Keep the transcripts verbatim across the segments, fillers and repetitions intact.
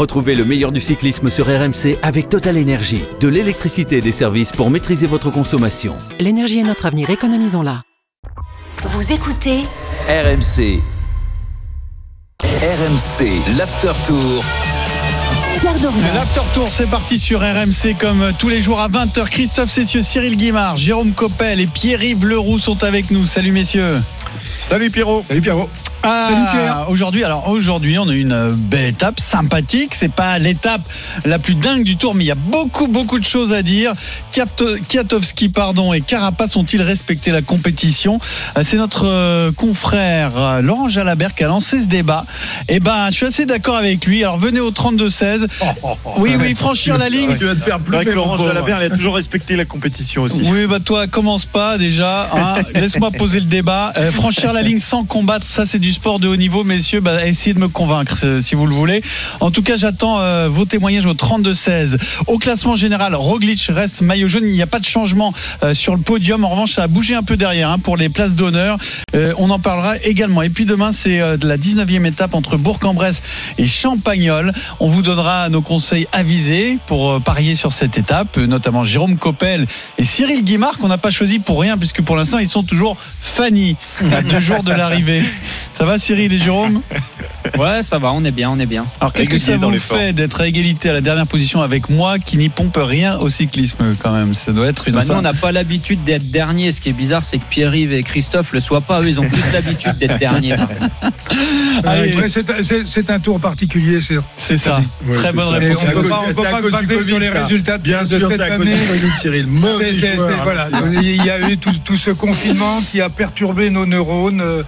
Retrouvez le meilleur du cyclisme sur R M C avec Total Energy. De l'électricité et des services pour maîtriser votre consommation. L'énergie est notre avenir, économisons-la. Vous écoutez R M C. R M C, l'After Tour. L'After Tour, c'est parti sur R M C comme tous les jours à vingt heures. Christophe Cessieux, Cyril Guimard, Jérôme Coppel et Pierre-Yves Leroux sont avec nous. Salut messieurs. Salut Pierrot. Salut Pierrot. Ah, Salut Pierre. Aujourd'hui, alors aujourd'hui, on a une belle étape sympathique. C'est pas l'étape la plus dingue du Tour, mais il y a beaucoup, beaucoup de choses à dire. Kwiatkowski, pardon, et Carapaz ont-ils respecté la compétition ? C'est notre euh, confrère euh, Laurent Jalabert qui a lancé ce débat. Et ben, je suis assez d'accord avec lui. Alors venez au trente-deux seize. Oh, oh, oh, oui, oui, franchir la ligne. Tu vas te faire plus. Avec Laurent Jalabert, il a toujours respecté la compétition aussi. Oui, bah toi, commence pas déjà. Hein. Laisse-moi poser le débat. Euh, franchir la ligne sans combattre, ça c'est du sport de haut niveau, messieurs, bah, essayez de me convaincre si vous le voulez. En tout cas, j'attends euh, vos témoignages au trente-deux seize. Au classement général, Roglic reste maillot jaune. Il n'y a pas de changement euh, sur le podium. En revanche, ça a bougé un peu derrière hein, pour les places d'honneur. Euh, on en parlera également. Et puis demain, c'est euh, la dix-neuvième étape entre Bourg-en-Bresse et Champagnole. On vous donnera nos conseils avisés pour euh, parier sur cette étape, euh, notamment Jérôme Coppel et Cyril Guimard, qu'on n'a pas choisi pour rien, puisque pour l'instant, ils sont toujours Fanny à deux jours de l'arrivée. Ça va Cyril et Jérôme ? Ouais, ça va, on est bien, on est bien. Alors qu'est-ce que ça vous fait d'être à égalité à la dernière position avec moi qui n'y pompe rien au cyclisme quand même ? Ça doit être une... Bah nous, on n'a pas l'habitude d'être dernier. Ce qui est bizarre, c'est que Pierre-Yves et Christophe le soient pas. Eux, ils ont plus l'habitude d'être dernier. Allez, ouais, c'est, c'est, c'est un tour particulier, c'est, c'est ça. Ouais, très c'est bonne ça. Réponse. On ne peut pas, on peut pas se baser sur les ça. Résultats de, Bien de sûr, cette année. Cyril. C'est, c'est, c'est, voilà. Il y a eu tout, tout ce confinement qui a perturbé nos neurones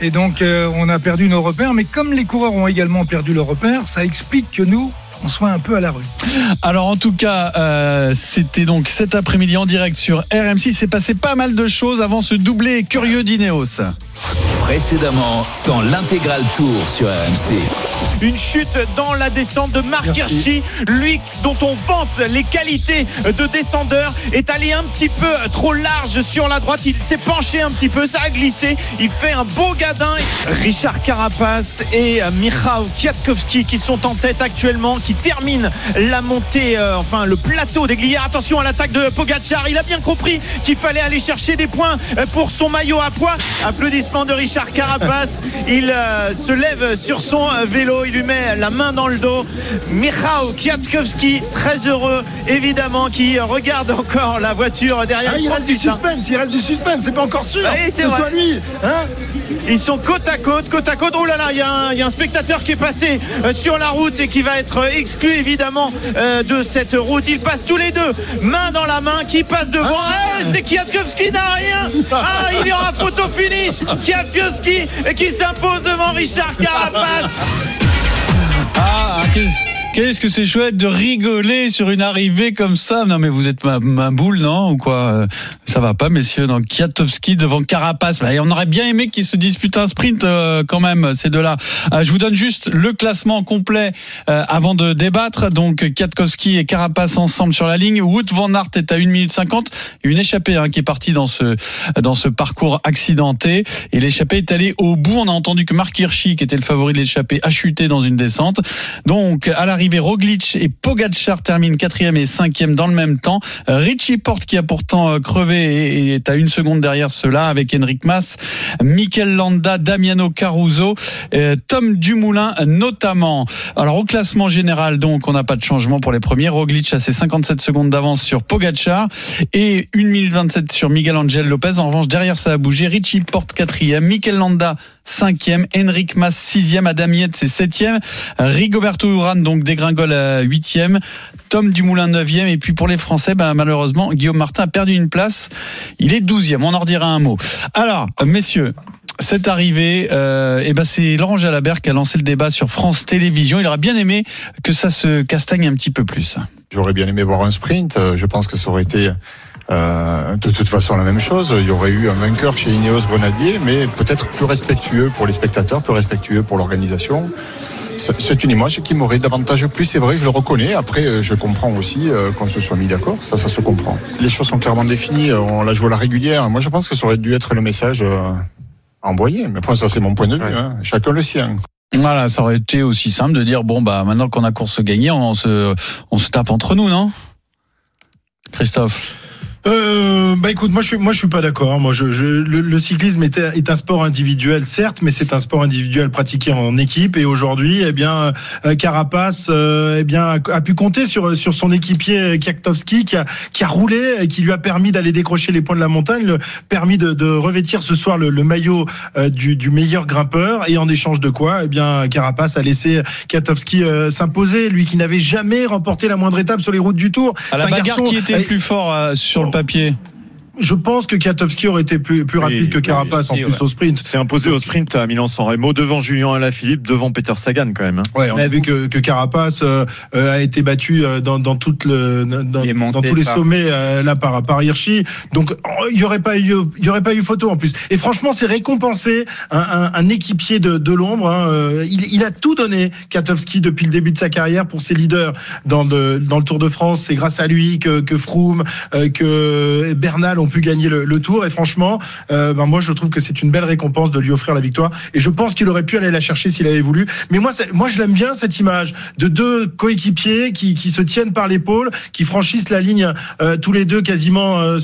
et donc on a perdu nos repères, mais comme les coureurs ont également perdu leurs repères, ça explique que nous, on soit un peu à la rue. Alors en tout cas, euh, c'était donc cet après-midi en direct sur R M C. Il s'est passé pas mal de choses avant ce doublé curieux d'Ineos. Précédemment, dans l'intégral tour sur R M C. Une chute dans la descente de Marc Hirschi, lui dont on vante les qualités de descendeur, est allé un petit peu trop large sur la droite. Il s'est penché un petit peu, ça a glissé. Il fait un beau gadin. Richard Carapaz et Mikhail Kwiatkowski qui sont en tête actuellement, qui terminent la montée, euh, enfin le plateau des Glières. Attention à l'attaque de Pogacar. Il a bien compris qu'il fallait aller chercher des points pour son maillot à pois. Applaudissements de Richard. Richard Carapaz, il euh, se lève sur son euh, vélo, il lui met la main dans le dos. Mikhail Kwiatkowski, très heureux, évidemment, qui regarde encore la voiture derrière. Ah, il reste du suspense, il reste du suspense, c'est pas encore sûr. Allez, c'est que ce soit lui, hein. Ils sont côte à côte, côte à côte. Oh là là, il y, y a un spectateur qui est passé euh, sur la route et qui va être exclu, évidemment, euh, de cette route. Ils passent tous les deux, main dans la main, qui passe devant. Ah, ah, c'est Kwiatkowski n'a rien. Ah, il y aura photo finish. Kwiatkowski Qui, qui s'impose devant Richard Carapaz. Ah, qu'est-ce que c'est chouette de rigoler sur une arrivée comme ça. Non mais vous êtes ma, ma boule, non ou quoi? Ça va pas messieurs. Donc Kwiatkowski devant Carapaz, bah, on aurait bien aimé qu'ils se disputent un sprint euh, quand même ces deux-là. Euh, je vous donne juste le classement complet euh, avant de débattre. Donc Kwiatkowski et Carapaz ensemble sur la ligne. Wout van Aert est à une minute cinquante. Une échappée hein, qui est partie dans ce, dans ce parcours accidenté. Et l'échappée est allée au bout. On a entendu que Marc Hirschi, qui était le favori de l'échappée, a chuté dans une descente. Donc à l'arrivée, Roglic et Pogacar terminent quatrième et cinquième dans le même temps. Richie Porte qui a pourtant crevé et est à une seconde derrière cela avec Enric Mas, Mikel Landa, Damiano Caruso, Tom Dumoulin notamment. Alors au classement général donc on n'a pas de changement pour les premiers. Roglic a ses cinquante-sept secondes d'avance sur Pogacar et une minute vingt-sept sur Miguel Angel Lopez. En revanche derrière ça a bougé, Richie Porte quatrième, Mikel Landa cinquième, Enric Mas sixième, Adam Yates c'est septième, Rigoberto Urán donc dégringole à huitième, Tom Dumoulin neuvième et puis pour les Français ben, malheureusement Guillaume Martin a perdu une place, il est douzième, on en redira un mot. Alors messieurs, cette arrivée euh, et ben c'est Laurent Jalabert qui a lancé le débat sur France Télévisions, il aurait bien aimé que ça se castagne un petit peu plus. J'aurais bien aimé voir un sprint, je pense que ça aurait été Euh, de toute façon la même chose. Il y aurait eu un vainqueur chez Ineos Grenadier, mais peut-être plus respectueux pour les spectateurs, plus respectueux pour l'organisation. C'est une image qui m'aurait davantage plu, c'est vrai, je le reconnais. Après je comprends aussi qu'on se soit mis d'accord, ça ça se comprend. Les choses sont clairement définies, on la joue à la régulière. Moi je pense que ça aurait dû être le message envoyé, mais enfin ça c'est mon point de vue, ouais. hein. Chacun le sien. Voilà, ça aurait été aussi simple de dire bon bah maintenant qu'on a course gagnée, on se on se tape entre nous, non, Christophe? Euh, bah écoute, moi je suis, moi je suis pas d'accord. Moi, je, je le, le cyclisme est, est un sport individuel, certes, mais c'est un sport individuel pratiqué en équipe. Et aujourd'hui, eh bien, Carapaz, euh, eh bien, a pu compter sur sur son équipier Kwiatkowski, qui a qui a roulé, et qui lui a permis d'aller décrocher les points de la montagne, le permis de, de revêtir ce soir le, le maillot euh, du, du meilleur grimpeur. Et en échange de quoi, eh bien, Carapaz a laissé Kwiatkowski euh, s'imposer, lui qui n'avait jamais remporté la moindre étape sur les routes du Tour. À la bagarre, garçon qui était euh, plus fort euh, sur le papier. Je pense que Kwiatkowski aurait été plus, plus rapide oui, que Carapaz oui, en plus ouais. au sprint. C'est imposé au sprint à Milan-San Remo devant Julien Alaphilippe, devant Peter Sagan quand même. Hein. Ouais, on a vu que, que Carapaz euh, a été battu dans, dans, toute le, dans, dans tous les par... sommets euh, là par, par Hirschi. Donc il n'y aurait pas eu, il y aurait pas eu photo en plus. Et franchement, c'est récompenser un, un, un équipier de, de l'ombre. Hein. Il, il a tout donné, Kwiatkowski, depuis le début de sa carrière pour ses leaders dans le, dans le Tour de France. C'est grâce à lui que, que Froome, que Bernal ont pu gagner le, le Tour, et franchement euh, ben moi je trouve que c'est une belle récompense de lui offrir la victoire, et je pense qu'il aurait pu aller la chercher s'il avait voulu, mais moi, moi je l'aime bien cette image de deux coéquipiers qui, qui se tiennent par l'épaule, qui franchissent la ligne euh, tous les deux quasiment euh,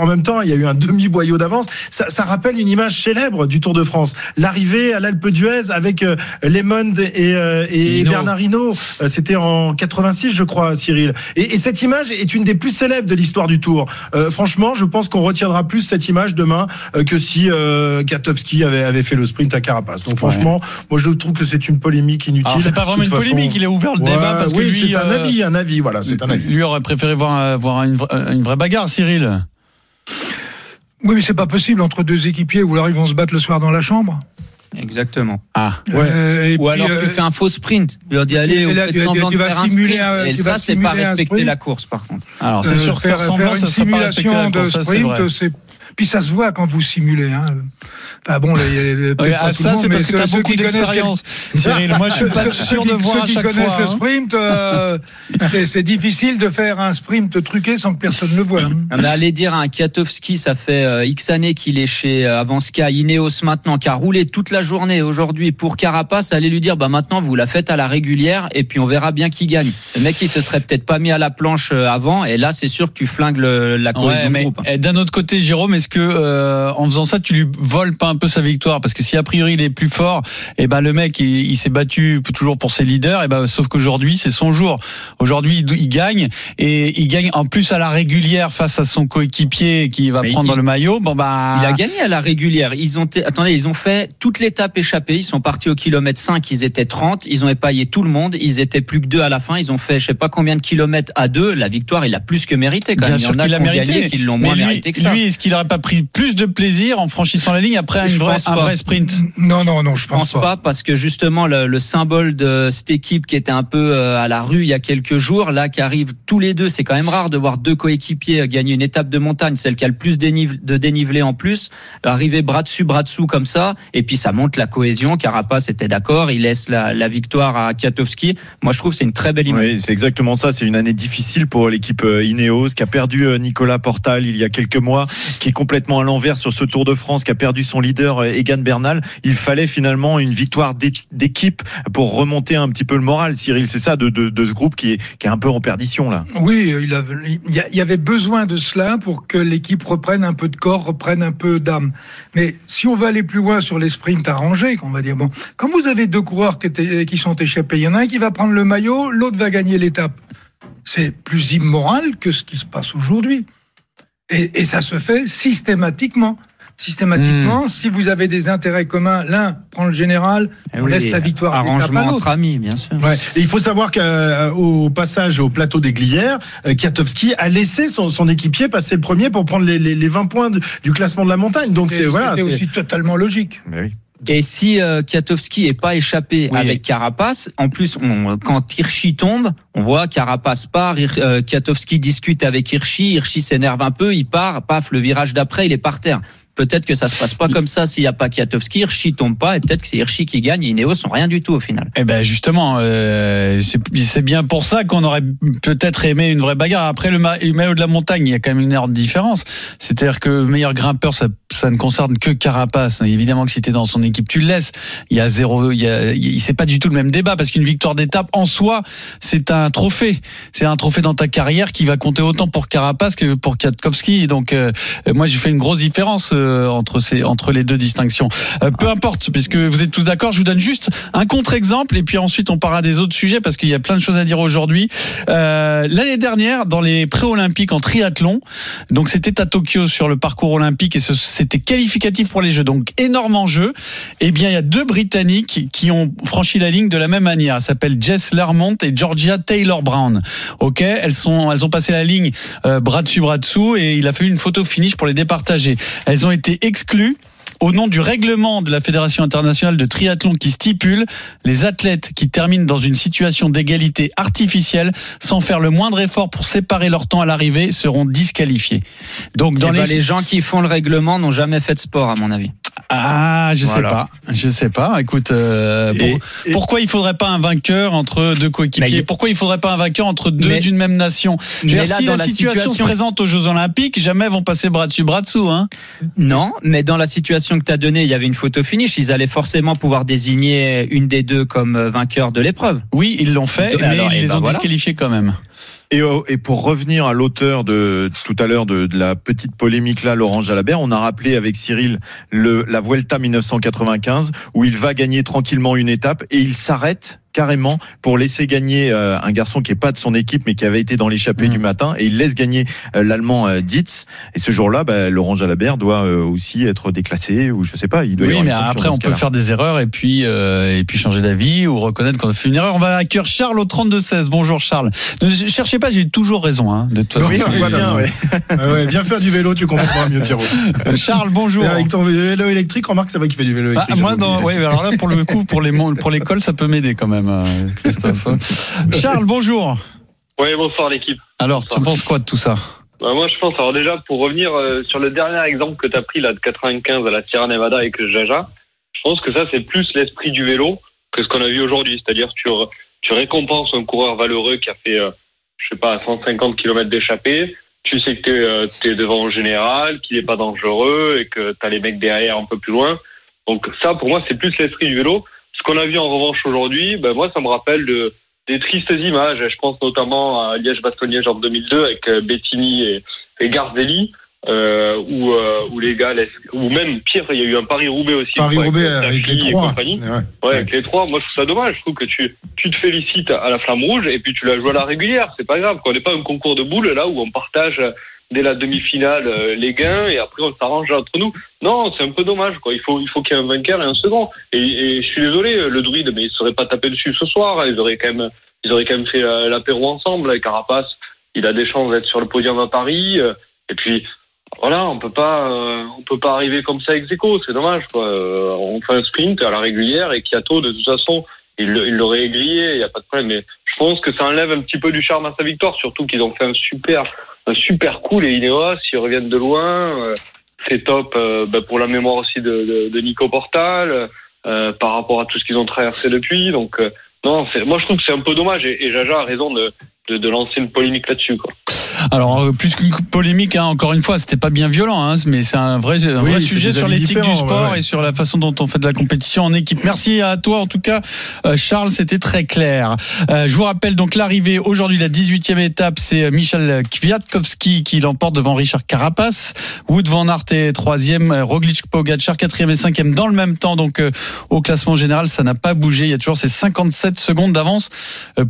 en même temps. Il y a eu un demi-boyau d'avance, ça, ça rappelle une image célèbre du Tour de France, l'arrivée à l'Alpe d'Huez avec euh, Lemond et, euh, et, et Bernard Hinault, c'était en quatre-vingt-six je crois, Cyril, et, et cette image est une des plus célèbres de l'histoire du Tour. Euh, franchement, je pense qu'on retiendra plus cette image demain que si euh, Kwiatkowski avait, avait fait le sprint à Carapaz. Donc franchement, ouais. moi je trouve que c'est une polémique inutile. Alors, c'est pas vraiment une façon... polémique, il a ouvert le ouais, débat parce oui, que lui, c'est un euh... avis, un avis, voilà, c'est un avis. Lui aurait préféré voir, voir une, vraie, une vraie bagarre, Cyril. Oui, mais c'est pas possible entre deux équipiers où alors ils vont se battre le soir dans la chambre. Exactement. Ah. Ouais. Euh, Ou puis, alors euh, tu fais un faux sprint. Tu leur dis allez, là, tu, semblant tu de vas faire un sprint. Un, et ça, c'est pas respecter la course, par contre. Alors c'est euh, sûr que faire, faire semblant, faire une simulation de course, sprint, ça, c'est, c'est puis ça se voit quand vous simulez. Hein. Ah bon, les, ouais, ah, ça, monde, c'est parce que t'as beaucoup d'expérience. Cyril, moi je suis pas sûr de voir à chaque fois. Ceux qui connaissent le sprint, c'est difficile de faire un sprint truqué sans que personne le voit. On allait dire un Kwiatkowski, ça fait X années qu'il est chez Avanza, Ineos maintenant, qui a roulé toute la journée aujourd'hui pour Carapaz, allez lui dire bah maintenant vous la faites à la régulière et puis on verra bien qui gagne. Le mec il se serait peut-être pas mis à la planche avant, et là c'est sûr que tu flingues le, la cohésion ouais, du groupe. Et d'un autre côté, Jérôme, est-ce que euh, en faisant ça tu lui voles pas un peu sa victoire, parce que si a priori il est plus fort, et ben le mec il, il s'est battu toujours pour ses leaders, et ben sauf qu'aujourd'hui c'est son jour. Aujourd'hui il gagne, et il gagne en plus à la régulière face à son coéquipier qui va Mais prendre il, le maillot. Bon bah il a gagné à la régulière. Ils ont t- attendez, ils ont fait toutes les étape échappée, ils sont partis au kilomètre cinq, ils étaient trente, ils ont épaillé tout le monde, ils étaient plus que deux à la fin, ils ont fait je sais pas combien de kilomètres à deux, la victoire il a plus que mérité quand même. Bien sûr qu'il l'a mérité, qu'ils l'ont moins mérité que ça. Lui, est-ce qu'il n'aurait pas pris plus de plaisir en franchissant la ligne après un vrai, un vrai sprint? Non, non, non, je pense, je pense pas. pas. Parce que justement le, le symbole de cette équipe qui était un peu à la rue il y a quelques jours, là qui arrivent tous les deux, c'est quand même rare de voir deux coéquipiers gagner une étape de montagne, celle qui a le plus dénive, de dénivelé en plus, arriver bras dessus, bras dessous comme ça, et puis ça monte la cohésion. Carapaz était d'accord, il laisse la, la victoire à Kwiatkowski. Moi je trouve que c'est une très belle image. Oui, c'est exactement ça, c'est une année difficile pour l'équipe Ineos qui a perdu Nicolas Portal il y a quelques mois, qui est complètement à l'envers sur ce Tour de France, qui a perdu son leader Egan Bernal. Il fallait finalement une victoire d'équipe pour remonter un petit peu le moral, Cyril, c'est ça, de, de, de ce groupe qui est, qui est un peu en perdition là. Oui, il, a, il y avait besoin de cela pour que l'équipe reprenne un peu de corps, reprenne un peu d'âme. Mais si on va aller plus loin sur les sprints arrangé, qu'on va dire. Bon, quand vous avez deux coureurs qui, étaient, qui sont échappés, il y en a un qui va prendre le maillot, l'autre va gagner l'étape. C'est plus immoral que ce qui se passe aujourd'hui. Et, et ça se fait systématiquement. Systématiquement, mmh. si vous avez des intérêts communs, l'un prend le général, eh on oui, laisse la victoire arrangement à l'autre. Entre amis, bien sûr. Ouais. Et il faut savoir qu'au passage au Plateau des Glières, Kwiatkowski a laissé son, son équipier passer le premier pour prendre les, les, les vingt points du, du classement de la montagne. Donc c'est, c'est voilà, c'était c'est... aussi totalement logique. Mais oui. Et si euh, Kwiatkowski n'est pas échappé oui. avec Carapaz, en plus on, quand Hirschi tombe, on voit Carapaz part, Hir, euh, Kwiatkowski discute avec Hirschi, Hirschi s'énerve un peu, il part, paf, le virage d'après il est par terre. Peut-être que ça se passe pas comme ça s'il n'y a pas Kwiatkowski, Hirschi tombe pas et peut-être que c'est Hirschi qui gagne et Ineos sont rien du tout au final. Eh ben justement, euh, c'est, c'est bien pour ça qu'on aurait peut-être aimé une vraie bagarre. Après le, ma- le maillot de la montagne, il y a quand même une énorme différence. C'est-à-dire que le meilleur grimpeur, ça, ça ne concerne que Carapaz. Évidemment que si t'es dans son équipe, tu le laisses. Il y a zéro, il y a, il, c'est pas du tout le même débat parce qu'une victoire d'étape en soi, c'est un trophée. C'est un trophée dans ta carrière qui va compter autant pour Carapaz que pour Kwiatkowski. Donc euh, moi j'ai fait une grosse différence. Euh, Entre, ces, entre les deux distinctions. Euh, peu importe, puisque vous êtes tous d'accord, je vous donne juste un contre-exemple et puis ensuite on parlera des autres sujets parce qu'il y a plein de choses à dire aujourd'hui. Euh, l'année dernière, dans les pré-olympiques en triathlon, donc c'était à Tokyo sur le parcours olympique et ce, c'était qualificatif pour les Jeux, donc énorme enjeu. Et bien, il y a deux Britanniques qui ont franchi la ligne de la même manière. Elles s'appellent Jess Lermont et Georgia Taylor-Brown. Ok, elles, sont, elles ont passé la ligne euh, bras dessus, bras dessous et il a fallu une photo finish pour les départager. Elles ont été exclus au nom du règlement de la Fédération internationale de triathlon qui stipule les athlètes qui terminent dans une situation d'égalité artificielle sans faire le moindre effort pour séparer leur temps à l'arrivée seront disqualifiés. Donc dans les... Bah, les gens qui font le règlement n'ont jamais fait de sport à mon avis. Ah, je voilà. sais pas, je sais pas. Écoute, euh, et, pour, et... pourquoi il faudrait pas un vainqueur entre deux coéquipiers? Mais, pourquoi il faudrait pas un vainqueur entre deux mais, d'une même nation? Mais là, si dans la, la situation, situation se présente aux Jeux Olympiques, jamais vont passer bras dessus bras dessous, hein. Non, mais dans la situation que t'as donnée, il y avait une photo finish. Ils allaient forcément pouvoir désigner une des deux comme vainqueur de l'épreuve. Oui, ils l'ont fait, de, mais alors, ils les ben ont voilà. disqualifiés quand même. Et pour revenir à l'auteur de tout à l'heure de, de la petite polémique là, Laurent Jalabert, on a rappelé avec Cyril le, la Vuelta dix-neuf cent quatre-vingt-quinze où il va gagner tranquillement une étape et il s'arrête carrément pour laisser gagner euh, un garçon qui est pas de son équipe mais qui avait été dans l'échappée mmh. du matin et il laisse gagner euh, l'allemand euh, Dietz et ce jour-là bah, Laurent Jalabert doit euh, aussi être déclassé ou je sais pas il doit oui mais après on peut faire des erreurs et puis euh, et puis changer d'avis ou reconnaître qu'on a fait une erreur. On va accueillir Charles au trente-deux seize. Bonjour Charles. Ne cherchez pas, j'ai toujours raison hein, de toute façon. Oui, oui, bien, ouais. euh, ouais, viens faire du vélo, tu comprendras mieux Pierrot. Charles bonjour. Et avec ton vélo électrique, remarque ça va qui fait du vélo électrique. Ah, moi non, ouais, alors là pour le coup pour les pour l'école ça peut m'aider quand même. Christophe. Charles, bonjour. Oui, bonsoir l'équipe. Alors, bonsoir. Tu penses quoi de tout ça? Bah, moi, je pense, alors déjà, pour revenir euh, sur le dernier exemple que tu as pris, là, de quatre-vingt-quinze à la Sierra Nevada avec le Jaja, je pense que ça, c'est plus l'esprit du vélo que ce qu'on a vu aujourd'hui. C'est-à-dire, tu, tu récompenses un coureur valeureux qui a fait, euh, je sais pas, cent cinquante kilomètres d'échappée, tu sais que tu es euh, devant en général, qu'il n'est pas dangereux et que tu as les mecs derrière un peu plus loin. Donc ça, pour moi, c'est plus l'esprit du vélo. Ce qu'on a vu en revanche aujourd'hui, ben moi ça me rappelle de, des tristes images. Je pense notamment à Liège-Bastogne-Liège en deux mille deux avec Bettini et, et Garzelli, euh, où, euh, où les gars, ou même pire, il y a eu un Paris-Roubaix aussi. Paris-Roubaix avec, avec les trois. Ouais. Ouais, avec ouais. les trois, moi je trouve ça dommage. Je trouve que tu, tu te félicites à la flamme rouge et puis tu la joues à la régulière. C'est pas grave, quoi. On n'est pas un concours de boules là où on partage dès la demi-finale les gains et après on s'arrange entre nous. Non, c'est un peu dommage, quoi. Il faut, il faut qu'il y ait un vainqueur et un second. Et, et je suis désolé, le druide, mais ils ne seraient pas tapés dessus ce soir. Ils auraient quand même, ils auraient quand même fait l'apéro ensemble. Avec Carapaz, il a des chances d'être sur le podium à Paris. Et puis, voilà, on peut pas, on peut pas arriver comme ça ex aequo. C'est dommage, quoi. On fait un sprint à la régulière et Kwiato, de toute façon, il, il l'aurait grillé. Il n'y a pas de problème. Mais je pense que ça enlève un petit peu du charme à sa victoire, surtout qu'ils ont fait un super, un super coup, les Ineos. Ils reviennent de loin. C'est top euh, bah pour la mémoire aussi de, de, de Nico Portal, euh, par rapport à tout ce qu'ils ont traversé depuis. Donc euh, non, c'est, moi je trouve que c'est un peu dommage et, et Jaja a raison de, de, de lancer une polémique là-dessus, quoi. Alors euh, plus qu'une polémique, hein, encore une fois, c'était pas bien violent, hein, mais c'est un vrai, un oui, vrai sujet sur l'éthique du sport ouais, ouais. et sur la façon dont on fait de la compétition en équipe. Merci à toi en tout cas, euh, Charles, c'était très clair. Euh, je vous rappelle donc l'arrivée aujourd'hui, la dix-huitième étape, c'est Mikhail Kwiatkowski qui l'emporte devant Richard Carapaz, Wout van Aert est troisième, Roglic, Pogacar quatrième et cinquième dans le même temps. Donc euh, au classement général, ça n'a pas bougé. Il y a toujours ces cinquante-sept secondes d'avance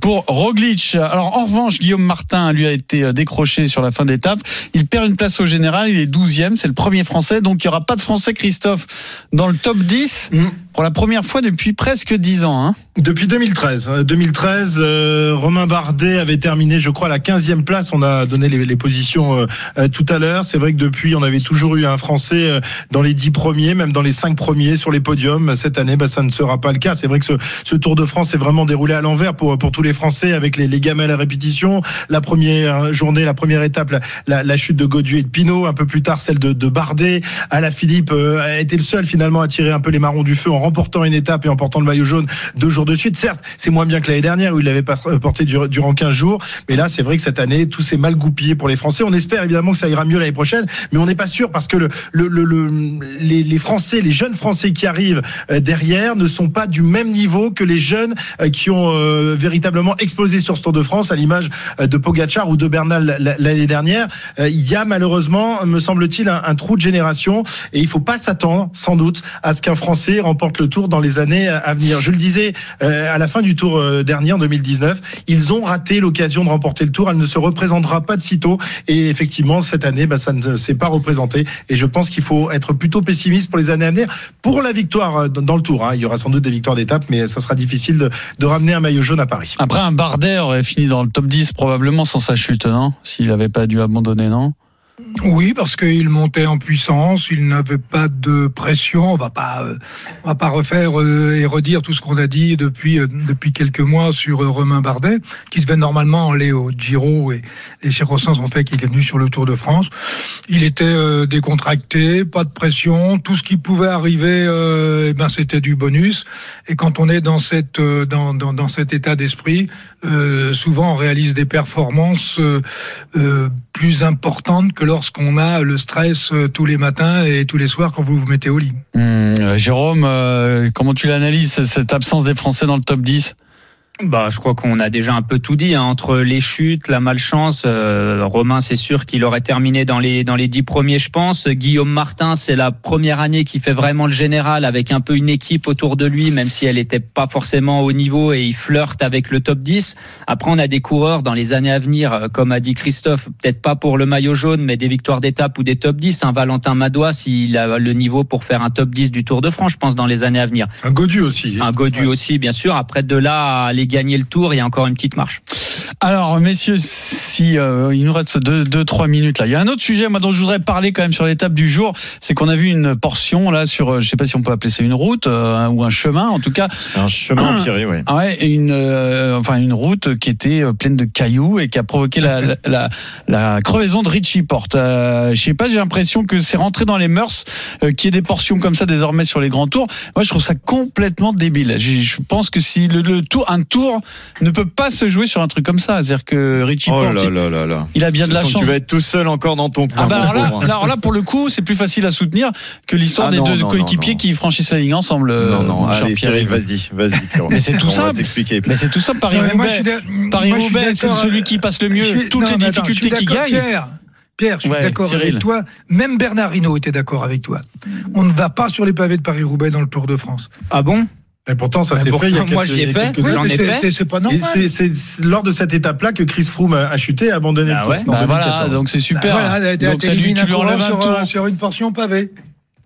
pour Roglic. Alors en revanche, Guillaume Martin lui a été décroché sur la fin d'étape, il perd une place au général, il est douzième, c'est le premier français, donc il n'y aura pas de français Christophe dans le top dix. Mmh. pour la première fois depuis presque dix ans. Hein. Depuis deux mille treize. deux mille treize, euh, Romain Bardet avait terminé, je crois, à la quinzième place. On a donné les, les positions euh, tout à l'heure. C'est vrai que depuis, on avait toujours eu un Français euh, dans les dix premiers, même dans les cinq premiers sur les podiums. Cette année, bah, ça ne sera pas le cas. C'est vrai que ce, ce Tour de France est vraiment déroulé à l'envers pour, pour tous les Français, avec les, les gamelles à répétition. La première journée, la première étape, la, la, la chute de Gaudu et de Pinot. Un peu plus tard, celle de, de Bardet. Alaphilippe euh, a été le seul, finalement, à tirer un peu les marrons du feu en remportant une étape et en portant le maillot jaune deux jours de suite. Certes, c'est moins bien que l'année dernière où il l'avait porté durant quinze jours, mais là c'est vrai que cette année tout s'est mal goupillé pour les Français. On espère évidemment que ça ira mieux l'année prochaine, mais on n'est pas sûr, parce que le, le, le, le, les, les Français, les jeunes Français qui arrivent derrière ne sont pas du même niveau que les jeunes qui ont euh, véritablement explosé sur ce Tour de France, à l'image de Pogacar ou de Bernal l'année dernière. Il y a malheureusement, me semble-t-il, un, un trou de génération, et il ne faut pas s'attendre sans doute à ce qu'un Français remporte le Tour dans les années à venir. Je le disais euh, à la fin du Tour euh, dernier, en deux mille dix-neuf, ils ont raté l'occasion de remporter le Tour. Elle ne se représentera pas de sitôt, et effectivement cette année, bah, ça ne s'est pas représenté, et je pense qu'il faut être plutôt pessimiste pour les années à venir, pour la victoire dans le Tour, hein. Il y aura sans doute des victoires d'étape, mais ça sera difficile de, de ramener un maillot jaune à Paris. Après, un Bardet aurait fini dans le top dix probablement sans sa chute, non ? S'il n'avait pas dû abandonner, non ? Oui, parce qu'il montait en puissance, il n'avait pas de pression. On va pas, euh, on va pas refaire euh, et redire tout ce qu'on a dit depuis euh, depuis quelques mois sur euh, Romain Bardet, qui devait normalement aller au Giro, et les circonstances ont fait qu'il est venu sur le Tour de France. Il était euh, décontracté, pas de pression, tout ce qui pouvait arriver, euh, eh ben c'était du bonus. Et quand on est dans cette euh, dans, dans dans cet état d'esprit, euh, souvent on réalise des performances euh, euh, plus importantes que lorsqu'on a le stress tous les matins et tous les soirs quand vous vous mettez au lit. Mmh, Jérôme, euh, comment tu l'analyses, cette absence des Français dans le top dix ? Bah, je crois qu'on a déjà un peu tout dit, hein. Entre les chutes, la malchance, euh, Romain, c'est sûr qu'il aurait terminé dans les dans les dix premiers, je pense. Guillaume Martin, c'est la première année qu'il fait vraiment le général, avec un peu une équipe autour de lui, même si elle n'était pas forcément au niveau, et il flirte avec le top dix. Après, on a des coureurs dans les années à venir, comme a dit Christophe, peut-être pas pour le maillot jaune, mais des victoires d'étape ou des top dix. Hein. Valentin Madois, s'il a le niveau pour faire un top dix du Tour de France, je pense, dans les années à venir. Un Gaudu aussi. Un Gaudu ouais. aussi, bien sûr. Après, de là à les gagner le Tour, il y a encore une petite marche. Alors messieurs, si euh, il nous reste deux trois minutes là. Il y a un autre sujet moi dont je voudrais parler quand même sur l'étape du jour, c'est qu'on a vu une portion là sur euh, je sais pas si on peut appeler ça une route euh, ou un chemin, en tout cas c'est un chemin empiré, oui. Ah ouais, une euh, enfin une route qui était euh, pleine de cailloux et qui a provoqué la la, la, la crevaison de Richie Porte. Euh, je sais pas, j'ai l'impression que c'est rentré dans les mœurs euh, qu'il y ait des portions comme ça désormais sur les grands tours. Moi je trouve ça complètement débile. Je, je pense que si le, le tour un Tour ne peut pas se jouer sur un truc comme ça. C'est-à-dire que Richie oh Porte, là, là, là, là. il a bien de, de la chance. Tu vas être tout seul encore dans ton coin. Ah bah alors, là, hein. alors là, pour le coup, c'est plus facile à soutenir que l'histoire ah des non, deux non, coéquipiers non, non. qui franchissent la ligne ensemble. Non, non, allez, Cyril, vas-y, vas-y. Mais c'est tout simple. Mais c'est tout simple. Paris-Roubaix, Paris-Roubaix, c'est celui qui passe le mieux. Suis... Toutes non, les attends, difficultés qui gagnent. Pierre. Pierre, je suis ouais, d'accord Cyril. avec toi. Même Bernard Hinault était d'accord avec toi. On ne va pas sur les pavés de Paris-Roubaix dans le Tour de France. Ah bon ? Et pourtant, ça s'est fait il y a quelques années. Moi, je l'ai fait. J'en ai fait. C'est pas normal. Et c'est, c'est lors de cette étape-là que Chris Froome a chuté et a abandonné ah ouais. le Tour. Bah voilà, donc c'est super. Bah voilà, donc ça lui, tu lui enlèves un tour sur une portion pavée.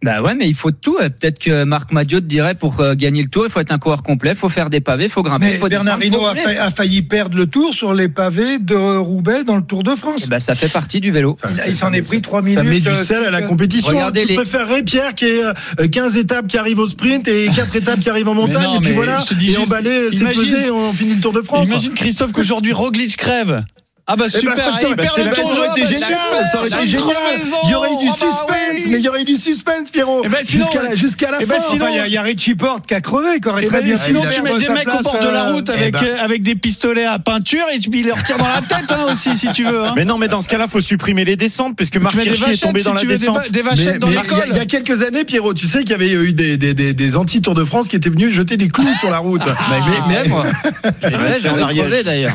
Bah ouais, mais il faut tout. Peut-être que Marc Madiot te dirait, pour gagner le Tour, il faut être un coureur complet, il faut faire des pavés, il faut grimper, il faut descendre. Bernard Hinault a, fa- a failli perdre le Tour sur les pavés de Roubaix dans le Tour de France. Et bah ça fait partie du vélo. Ça, il, ça, il s'en est pris trois minutes. Ça met du sel à la compétition. Regardez, tu les... préférerais, Pierre, qu'il y ait quinze étapes qui arrivent au sprint et quatre étapes qui arrivent en montagne, non, et puis voilà, et juste... emballé, c'est pesé, on finit le Tour de France. Imagine, Christophe, qu'aujourd'hui Roglic crève. Ah bah super, bah, ça, il bah, perd le tour, ça aurait été génial, ça aurait été génial. Il y aurait eu du suspense, ah bah oui. mais il y aurait eu du suspense, Pierrot. Bah sinon, jusqu'à la, jusqu'à la fin. Bah sinon, enfin, il y a, a Richie Porte qui a crevé, qui aurait très bah, bien. Sinon, tu mets des mecs au bord de la route avec bah. euh, avec des pistolets à peinture et tu les retires dans la tête hein, aussi si tu veux. Hein. Mais non, mais dans ce cas-là, faut supprimer les descentes, puisque Marc Hirschi est tombé dans la descente. Des vachettes dans la colle. Il y a quelques années, Pierrot, tu sais qu'il y avait eu des des des des anti Tour de France qui étaient venus jeter des clous sur la route. Mais moi, j'avais crevé d'ailleurs.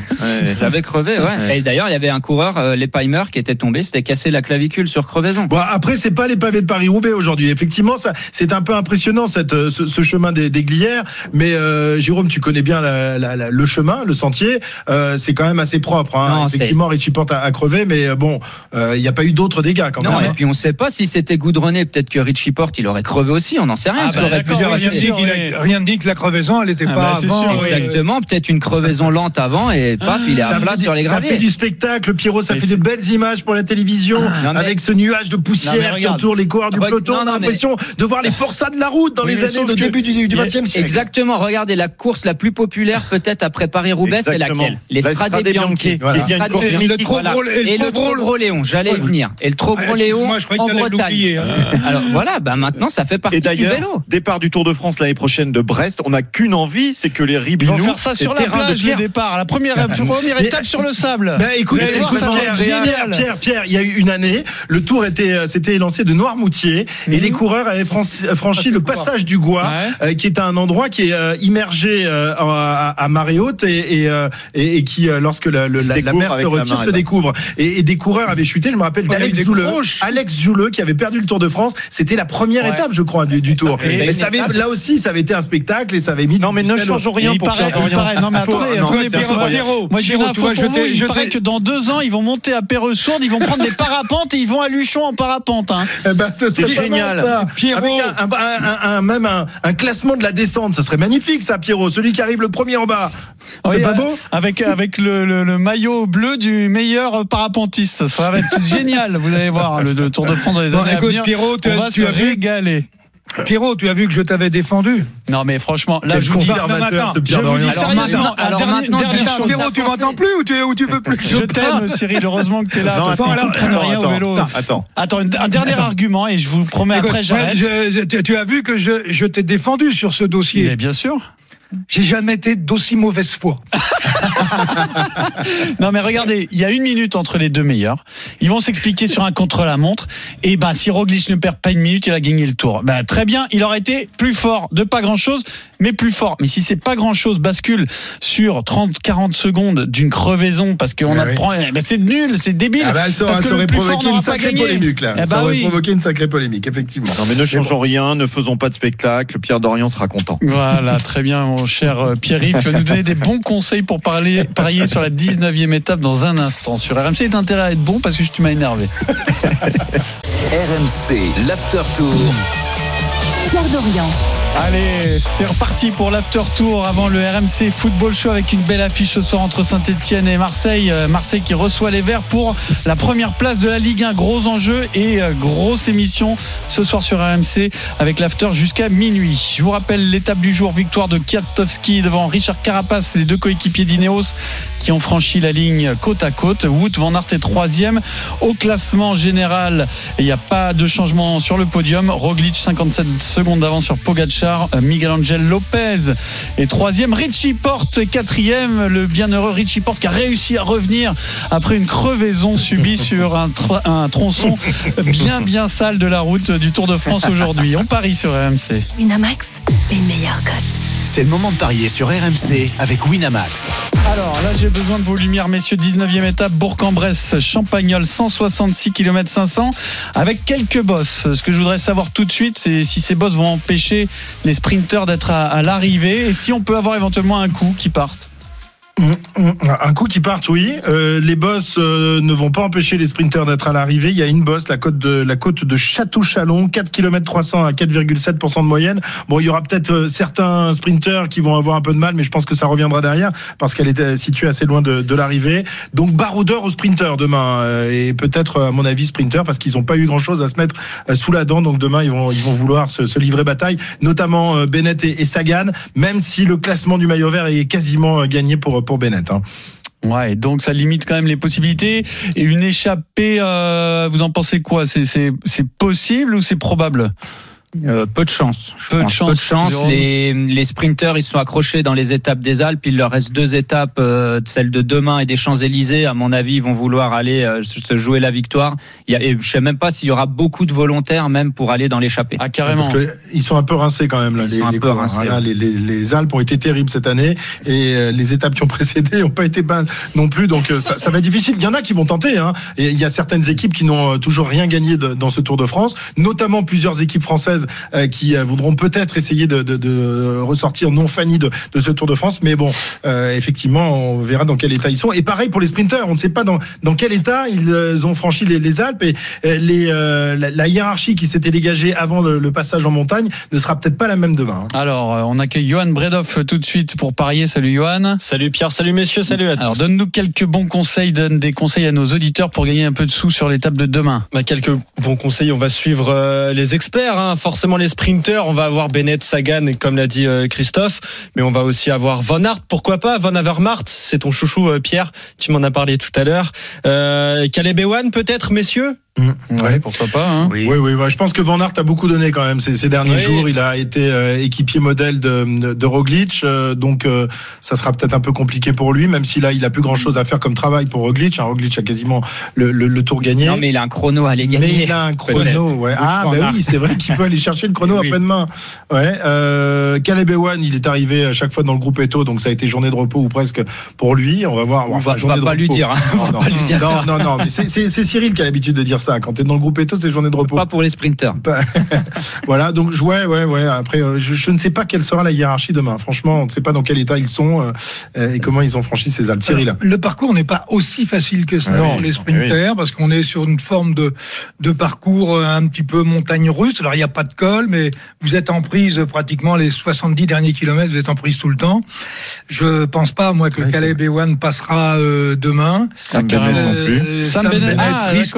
J'avais crevé, ouais. d'ailleurs, il y avait un coureur, euh, Lepheimer, qui était tombé, s'était cassé la clavicule sur crevaison. Bon, après, c'est pas les pavés de Paris-Roubaix aujourd'hui. Effectivement, ça, c'est un peu impressionnant, cette, ce, ce chemin des, des Glières. Mais euh, Jérôme, tu connais bien la, la, la, le chemin, le sentier. Euh, c'est quand même assez propre. Hein. Non, effectivement, Richie Porte a, a crevé, mais bon, il euh, n'y a pas eu d'autres dégâts quand non, même. Non, et puis on ne sait pas si c'était goudronné. Peut-être que Richie Porte, il aurait crevé aussi. On n'en sait rien. Ah bah, plusieurs rien, dit a, rien dit que la crevaison, elle n'était ah pas bah, avant. Sûr, exactement. Oui. Peut-être une crevaison lente avant et paf, il est à plat sur les graviers. Ça fait du spectacle, Pierrot. Ça mais fait c'est... de belles images pour la télévision non, mais... avec ce nuage de poussière qui entoure les coureurs du Re... peloton. Non, non, on a l'impression mais... de voir les forçats de la route dans oui, les années de début du XXe siècle. Exactement. Regardez la course la plus populaire peut-être après Paris-Roubaix, c'est laquelle ? Les Strade Bianche. Et le Trobroléon. J'allais y venir. Et le Trobroléon en Bretagne. Alors voilà, maintenant ça fait partie du vélo. Départ du Tour de France l'année prochaine de Brest. On n'a qu'une envie, c'est que les Ribinoux. Ils vont faire ça sur la plage le départ, la première, la première étape mais, sur le sable. Bah écoute, écoute Pierre, Pierre, Pierre, Pierre, il y a eu une année, le Tour était, s'était lancé de Noirmoutier mm-hmm. et les coureurs avaient franchi, franchi le passage du Gois, ouais. euh, qui est un endroit qui est euh, immergé euh, à, à marée haute et, et, et, et qui, lorsque la, le, la, la mer se retire, se découvre. Et, et des coureurs avaient chuté. Je me rappelle d'Alex Zouleux, Alex Zouleux qui avait perdu le Tour de France. C'était la première ouais. étape, je crois, du, du Tour. Et, mais ça avait, là aussi, ça avait été un spectacle et ça avait mis. Non, mais ne changeons rien pour ça. Non, mais attendez, non, attendez, Pierrot, Pierrot, moi j'ai une info pour vous, il paraît que dans deux ans, ils vont monter à Perresourde, ils vont prendre des parapentes et ils vont à Luchon en parapente. Hein. Eh ben, ce serait génial. Pierrot. Avec un, un, un, un, même un, un classement de la descente, ce serait magnifique ça, Pierrot. Celui qui arrive le premier en bas. C'est oui, pas beau ? Avec, avec le, le, le maillot bleu du meilleur parapentiste. Ça va être génial, vous allez voir, le, le Tour de France dans les années bon, écoute, à venir. Pierrot, on va se régaler. Pierrot, tu as vu que je t'avais défendu. Non mais franchement, là je vous dis maintenant, je vous dis sérieusement, dernière chose. Pierrot, tu m'entends plus ou tu ou tu veux plus que je t'aime, Cyril, heureusement que t'es là. Non, attends, attends, attends, un dernier argument et je vous promets après j'arrête. Tu as vu que je je t'ai défendu sur ce dossier. Mais bien sûr. J'ai jamais été d'aussi mauvaise foi. Non mais regardez, il y a une minute entre les deux meilleurs. Ils vont s'expliquer sur un contre-la-montre. Et ben si Roglic ne perd pas une minute, il a gagné le Tour. Ben, très bien, il aurait été plus fort de pas grand-chose, mais plus fort. Mais si c'est pas grand-chose bascule sur trente à quarante secondes d'une crevaison parce qu'on ah apprend, oui. ben, c'est nul, c'est débile. Ah ben, ça, parce ça, que ça aurait provoqué une sacrée polémique là. Ah ça bah aurait oui. provoqué une sacrée polémique, effectivement. Non mais ne changeons bon. rien, ne faisons pas de spectacle. Pierre Dorian sera content. Voilà, très bien. Mon cher Pierre-Yves, tu vas nous donner des bons conseils pour parler, parier sur la dix-neuvième étape dans un instant sur R M C. Il y a intérêt à être bon parce que tu m'as énervé. R M C, l'after tour. Pierre Dorian. Allez, c'est reparti pour l'after tour avant le R M C Football Show avec une belle affiche ce soir entre Saint-Etienne et Marseille. Marseille qui reçoit les Verts pour la première place de la Ligue un. Gros enjeu et grosse émission ce soir sur R M C avec l'after jusqu'à minuit. Je vous rappelle l'étape du jour, victoire de Kwiatkowski devant Richard Carapaz, les deux coéquipiers d'Ineos qui ont franchi la ligne côte à côte. Wout van Aert est troisième. Au classement général, il n'y a pas de changement sur le podium. Roglic, cinquante-sept secondes d'avance sur Pogacar. Miguel Angel Lopez est troisième. Richie Porte, quatrième. Le bienheureux Richie Porte qui a réussi à revenir après une crevaison subie sur un, tr- un tronçon bien, bien sale de la route du Tour de France aujourd'hui. On parie sur R M C. Winamax, les meilleures cotes. C'est le moment de parier sur R M C avec Winamax. Alors là j'ai besoin de vos lumières messieurs. dix-neuvième étape, Bourg-en-Bresse, Champagnole, cent soixante-six kilomètres cinq cents avec quelques bosses. Ce que je voudrais savoir tout de suite, c'est si ces bosses vont empêcher les sprinteurs d'être à, à l'arrivée et si on peut avoir éventuellement un coup qui parte. Un coup qui parte, oui. Euh, les bosses euh, ne vont pas empêcher les sprinteurs d'être à l'arrivée. Il y a une bosse, la côte de la côte de Château-Chalon, quatre kilomètres trois cents à quatre virgule sept pour cent de moyenne. Bon, il y aura peut-être euh, certains sprinteurs qui vont avoir un peu de mal, mais je pense que ça reviendra derrière parce qu'elle est située assez loin de, de l'arrivée. Donc baroudeur aux sprinteurs demain euh, et peut-être à mon avis sprinteurs parce qu'ils n'ont pas eu grand-chose à se mettre euh, sous la dent. Donc demain ils vont ils vont vouloir se, se livrer bataille, notamment euh, Bennett et, et Sagan. Même si le classement du maillot vert est quasiment euh, gagné pour pour Bennett. Hein. Ouais, donc ça limite quand même les possibilités. Et une échappée, euh, vous en pensez quoi ? c'est, c'est, c'est possible ou c'est probable ? Euh, peu de chance. Je peu, de chance peu de chance. Les, les sprinters, ils se sont accrochés dans les étapes des Alpes. Il leur reste deux étapes, euh, celle de demain et des Champs-Élysées. À mon avis, ils vont vouloir aller euh, se jouer la victoire. Il y a, et je ne sais même pas s'il y aura beaucoup de volontaires même pour aller dans l'échappée. Ah, carrément. Parce qu'ils sont un peu rincés quand même. Là, les, les, peu rincés, hein, ouais. là, les, les, les Alpes ont été terribles cette année et euh, les étapes qui ont précédé n'ont pas été mal non plus. Donc euh, ça, ça va être difficile. Il y en a qui vont tenter. Hein. Et il y a certaines équipes qui n'ont toujours rien gagné de, dans ce Tour de France, notamment plusieurs équipes françaises qui voudront peut-être essayer de, de, de ressortir non Fanny de, de ce Tour de France, mais bon, euh, effectivement, on verra dans quel état ils sont. Et pareil pour les sprinteurs, on ne sait pas dans, dans quel état ils ont franchi les, les Alpes et les, euh, la, la hiérarchie qui s'était dégagée avant le, le passage en montagne ne sera peut-être pas la même demain. Hein. Alors, on accueille Johan Bredoff tout de suite pour parier. Salut Johan. Salut Pierre, salut messieurs, salut à tous. Alors, donne-nous quelques bons conseils, donne des conseils à nos auditeurs pour gagner un peu de sous sur l'étape de demain. Bah, quelques bons conseils, on va suivre euh, les experts, hein, forcément. Forcément les sprinters, on va avoir Bennett, Sagan comme l'a dit Christophe, mais on va aussi avoir Van Aert, pourquoi pas, Van Avermaet, c'est ton chouchou Pierre, tu m'en as parlé tout à l'heure, euh, Caleb Ewan peut-être messieurs. Mmh. Ouais, ouais. Pourquoi pas hein. Oui, oui, oui. Bah, je pense que Van Aert a beaucoup donné quand même ces, ces derniers oui. jours. Il a été euh, équipier modèle de, de, de Roglic, euh, donc euh, ça sera peut-être un peu compliqué pour lui, même si là il a plus grand-chose à faire comme travail pour Roglic. Hein. Roglic a quasiment le, le, le tour gagné. Non, mais il a un chrono à aller gagner. Mais il a un chrono. Ouais. Ah, bah oui, c'est vrai qu'il peut aller chercher le chrono oui. à pleine main. Ouais. Euh, Caleb Ewan, il est arrivé à chaque fois dans le groupe Eto, donc ça a été journée de repos ou presque pour lui. On va voir. On enfin, va, va pas lui dire. Hein. Non, non, pas lui dire non, non, non, non. Mais c'est, c'est, c'est Cyril qui a l'habitude de dire. Ça quand t'es dans le groupe Eto c'est journée de repos, pas pour les sprinters. Voilà, donc ouais ouais ouais après je, je ne sais pas quelle sera la hiérarchie demain, franchement on ne sait pas dans quel état ils sont euh, et comment ils ont franchi ces Alpes. Cyril, le parcours n'est pas aussi facile que ça ouais, pour les sprinters oui. parce qu'on est sur une forme de, de parcours un petit peu montagne russe. Alors il n'y a pas de col mais vous êtes en prise pratiquement les soixante-dix derniers kilomètres, vous êtes en prise tout le temps. Je pense pas moi que ouais, Caleb Ewan passera euh, demain. Sam Bennett non plus. Sam Bennett risque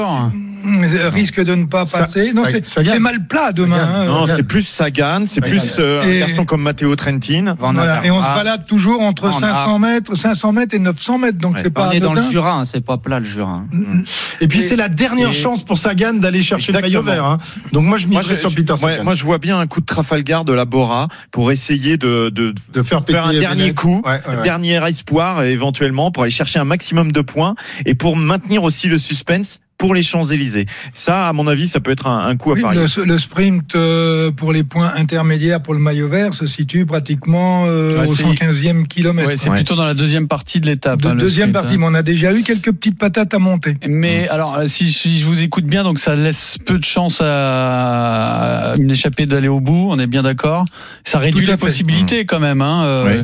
risque de ne pas passer. Sa, non, c'est, c'est mal plat demain. Hein, non, Sagan. C'est plus Sagan, c'est Sagan. plus euh, un garçon comme Matteo Trentin. Voilà. Et on se balade toujours entre cinq cents mètres, cinq cents mètres et neuf cents mètres. Donc ouais. c'est pas. On est dedans. Dans le Jura, hein, c'est pas plat le Jura. Mmh. Et puis et, c'est la dernière et... chance pour Sagan d'aller chercher Exactement. le maillot vert. Hein. Donc moi je miserais sur Peter Sagan. Ouais, moi je vois bien un coup de Trafalgar de la Bora pour essayer de de, de faire, faire un dernier Bennett. coup, ouais, ouais, ouais. dernier espoir éventuellement pour aller chercher un maximum de points et pour maintenir aussi le suspense. Pour les Champs-Élysées. Ça, à mon avis, ça peut être un, un coup à oui, parier. Le, le sprint euh, pour les points intermédiaires pour le maillot vert se situe pratiquement euh, ouais, au cent quinzième kilomètre. Ouais, c'est ouais. plutôt dans la deuxième partie de l'étape. De, hein, deuxième sprint, partie, hein. mais on a déjà eu quelques petites patates à monter. Mais ouais. alors, si, si je vous écoute bien, donc ça laisse peu de chance à, à une échappée d'aller au bout, on est bien d'accord. Ça réduit la fait. possibilité mmh. quand même. Hein, euh, ouais.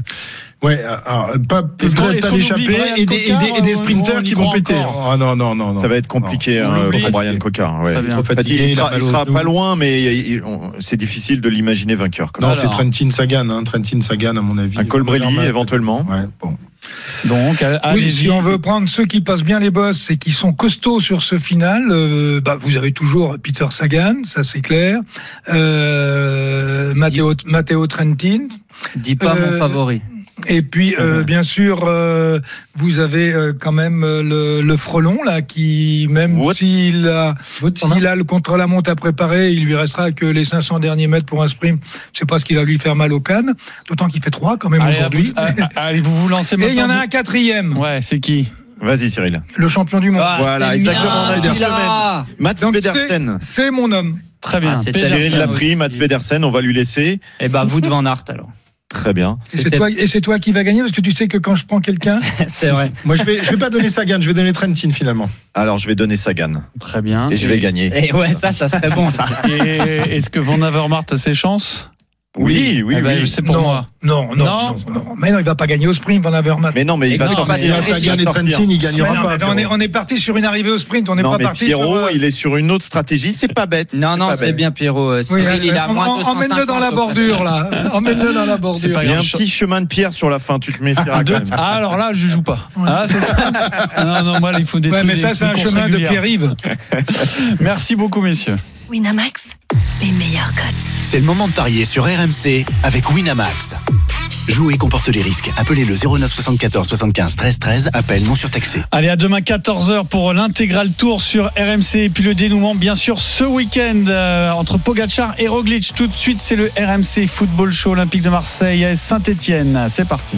Ouais, alors, pas peut-être échapper et des, et des, et des sprinters on qui vont péter. Ah non, non, non, non. Ça va être compliqué hein, pour Brian Coquard. Ouais. Fatigué, il sera, il sera pas loin, mais il, il, on, c'est difficile de l'imaginer vainqueur. Quand non, alors. c'est Trentin Sagan, hein, Trentin Sagan à mon avis. Un Colbrelli éventuellement. Ouais, bon. Donc, allez-y. Oui, si on veut prendre ceux qui passent bien les bosses et qui sont costauds sur ce final, euh, bah, vous avez toujours Peter Sagan, ça c'est clair. Euh, Matteo, Matteo Trentin. Dis pas euh, mon favori. Et puis, euh, bien sûr, euh, vous avez euh, quand même le, le Frelon, là, qui, même What? s'il a, s'il a le contre-la-montre à préparer, il lui restera que les cinq cents derniers mètres pour un sprint. Je sais pas ce qu'il va lui faire mal aux cannes. D'autant qu'il fait trois, quand même, allez, aujourd'hui. À, à, allez, vous vous lancez maintenant. Et il y en a un quatrième. Ouais, c'est qui? Vas-y, Cyril. Le champion du monde. Ah, voilà, exactement. Ah, Mats Pedersen. C'est, c'est mon homme. Très bien. Ah, c'est Cyril l'a pris, Mats Pedersen, on va lui laisser. Eh ben, vous de Van Aert, alors. Très bien. Et c'est, toi, et c'est toi qui va gagner parce que tu sais que quand je prends quelqu'un. C'est vrai. Moi, je ne vais, je vais pas donner Sagan, je vais donner Trentin finalement. Alors, je vais donner Sagan. Très bien. Et, et je vais gagner. Et ouais, ça, ça serait bon, ça. Et est-ce que Van Avermaet a ses chances ? Oui, oui, eh ben, oui. C'est pour non, moi. Non, non, non. Pense, non. Mais non, il va pas gagner au sprint, Van Avermaet. Mais non, mais il et va non, sortir. Il Sagan et Trentin, il gagnera non, pas. Non, on est, on est parti sur une arrivée au sprint. On n'est pas mais parti. Pierrot, sur... il est sur une autre stratégie. C'est pas bête. Non, non, c'est, c'est bête. bien Pierrot. Oui, oui, il a on, moins de emmène-le dans la bordure là. Emmène-le dans la bordure. Il y a un petit chemin de pierre sur la fin. Tu te méfieras quand même. Ah alors là, je joue pas. Ah c'est ça. Non, non, moi il faut détruire. Mais ça, c'est un chemin de Pierre-Yves. Merci beaucoup, messieurs. Winamax, les meilleurs cotes. C'est le moment de parier sur R M C avec Winamax. Jouer comporte des risques. Appelez le zéro neuf soixante-quatorze soixante-quinze treize treize. Appel non surtaxé. Allez, à demain quatorze heures pour l'intégral tour sur R M C. Et puis le dénouement, bien sûr, ce week-end euh, entre Pogacar et Roglic. Tout de suite, c'est le R M C Football Show Olympique de Marseille à Saint-Etienne. C'est parti.